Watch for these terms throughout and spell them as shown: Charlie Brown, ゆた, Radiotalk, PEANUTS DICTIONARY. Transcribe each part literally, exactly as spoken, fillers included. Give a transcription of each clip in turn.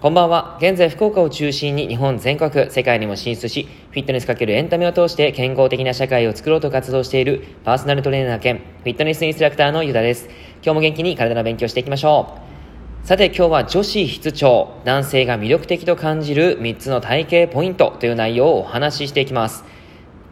こんばんは。現在福岡を中心に日本全国、世界にも進出し、フィットネス×エンタメを通して健康的な社会を作ろうと活動しているパーソナルトレーナー兼フィットネスインストラクターのゆだです。今日も元気に体の勉強していきましょう。さて今日は女子必聴、男性が魅力的と感じるみっつの体型ポイントという内容をお話ししていきます。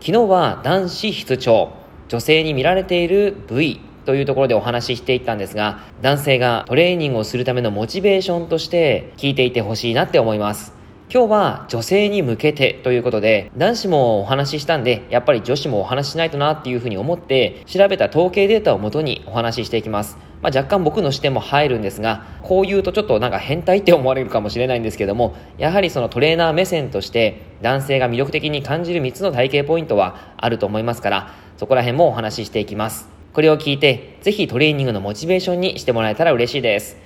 昨日は男子必聴、女性に見られている部位というところでお話ししていったんですが、男性がトレーニングをするためのモチベーションとして聞いていてほしいなって思います。今日は女性に向けてということで、男子もお話ししたんでやっぱり女子もお話ししないとなっていうふうに思って調べた統計データをもとにお話ししていきます。まあ、若干僕の視点も入るんですが、こう言うとちょっとなんか変態って思われるかもしれないんですけども、やはりそのトレーナー目線として男性が魅力的に感じるみっつの体型ポイントはあると思いますから、そこら辺もお話ししていきます。これを聞いてぜひトレーニングのモチベーションにしてもらえたら嬉しいです。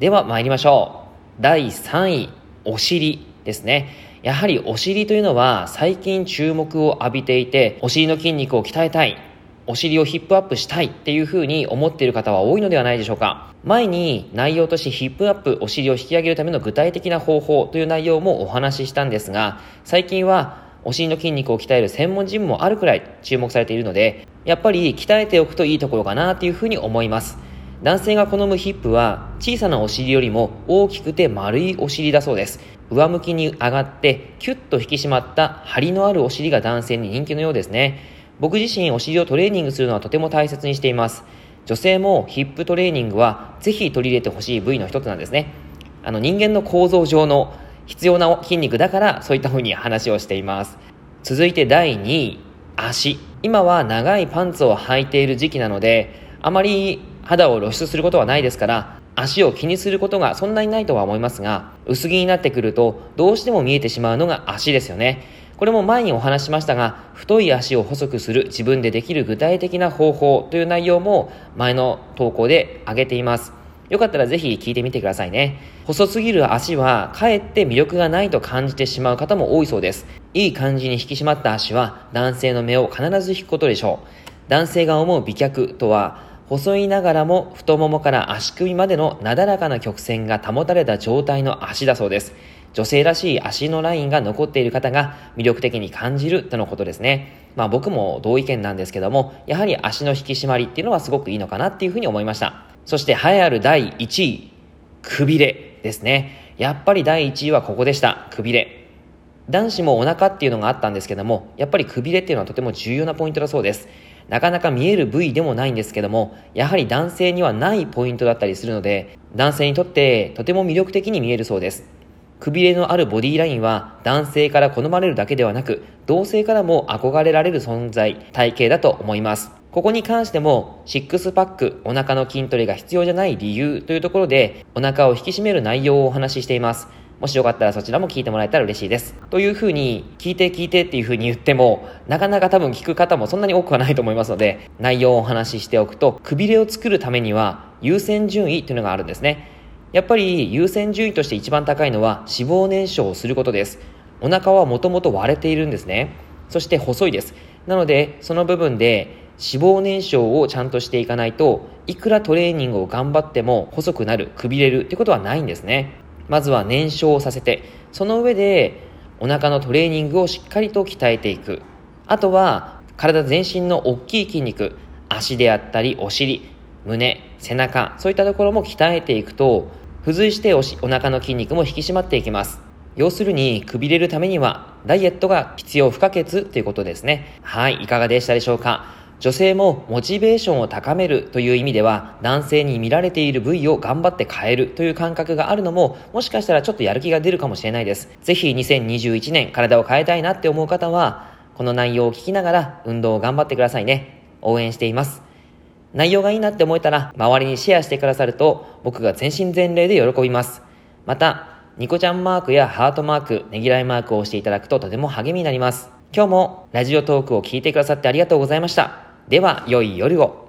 では参りましょう。だいさんい、お尻ですね。やはりお尻というのは最近注目を浴びていて、お尻の筋肉を鍛えたい、お尻をヒップアップしたいっていう風に思っている方は多いのではないでしょうか。前に内容としてヒップアップ、お尻を引き上げるための具体的な方法という内容もお話ししたんですが、最近はお尻の筋肉を鍛える専門ジムもあるくらい注目されているので、やっぱり鍛えておくといいところかなというふうに思います。男性が好むヒップは小さなお尻よりも大きくて丸いお尻だそうです。上向きに上がってキュッと引き締まった張りのあるお尻が男性に人気のようですね。僕自身お尻をトレーニングするのはとても大切にしています。女性もヒップトレーニングはぜひ取り入れてほしい部位の一つなんですね。あの人間の構造上の必要な筋肉だから、そういったふうに話をしています。続いてだいにい、足。今は長いパンツを履いている時期なので、あまり肌を露出することはないですから、足を気にすることがそんなにないとは思いますが、薄着になってくるとどうしても見えてしまうのが足ですよね。これも前にお話ししましたが、太い足を細くする自分でできる具体的な方法という内容も前の投稿で上げています。よかったらぜひ聞いてみてくださいね。細すぎる足はかえって魅力がないと感じてしまう方も多いそうです。いい感じに引き締まった足は男性の目を必ず引くことでしょう。男性が思う美脚とは、細いながらも太ももから足首までのなだらかな曲線が保たれた状態の足だそうです。女性らしい足のラインが残っている方が魅力的に感じるとのことですね。まあ僕も同意見なんですけども、やはり足の引き締まりっていうのはすごくいいのかなっていうふうに思いました。そして栄えあるだいいちい、くびれですね。やっぱりだいいちいはここでした。くびれ。男子もお腹っていうのがあったんですけども、やっぱりくびれっていうのはとても重要なポイントだそうです。なかなか見える部位でもないんですけども、やはり男性にはないポイントだったりするので、男性にとってとても魅力的に見えるそうです。くびれのあるボディラインは男性から好まれるだけではなく、同性からも憧れられる存在、体型だと思います。ここに関してもシックスパック、お腹の筋トレが必要じゃない理由というところで、お腹を引き締める内容をお話ししています。もしよかったらそちらも聞いてもらえたら嬉しいです。というふうに聞いて聞いてっていうふうに言っても、なかなか多分聞く方もそんなに多くはないと思いますので、内容をお話ししておくと、くびれを作るためには優先順位というのがあるんですね。やっぱり優先順位として一番高いのは脂肪燃焼をすることです。お腹はもともと割れているんですね。そして細いです。なのでその部分で脂肪燃焼をちゃんとしていかないと、いくらトレーニングを頑張っても細くなる、くびれるってことはないんですね。まずは燃焼させて、その上でお腹のトレーニングをしっかりと鍛えていく。あとは体全身の大きい筋肉、足であったりお尻、胸、背中、そういったところも鍛えていくと、付随して お, しお腹の筋肉も引き締まっていきます。要するにくびれるためにはダイエットが必要不可欠ということですね。はい、いかがでしたでしょうか。女性もモチベーションを高めるという意味では、男性に見られている部位を頑張って変えるという感覚があるのも、もしかしたらちょっとやる気が出るかもしれないです。ぜひにせんにじゅういちねん体を変えたいなって思う方は、この内容を聞きながら運動を頑張ってくださいね。応援しています。内容がいいなって思えたら周りにシェアしてくださると、僕が全身全霊で喜びます。またニコちゃんマークやハートマーク、ねぎらいマークを押していただくととても励みになります。今日もラジオトークを聞いてくださってありがとうございました。では良い夜を。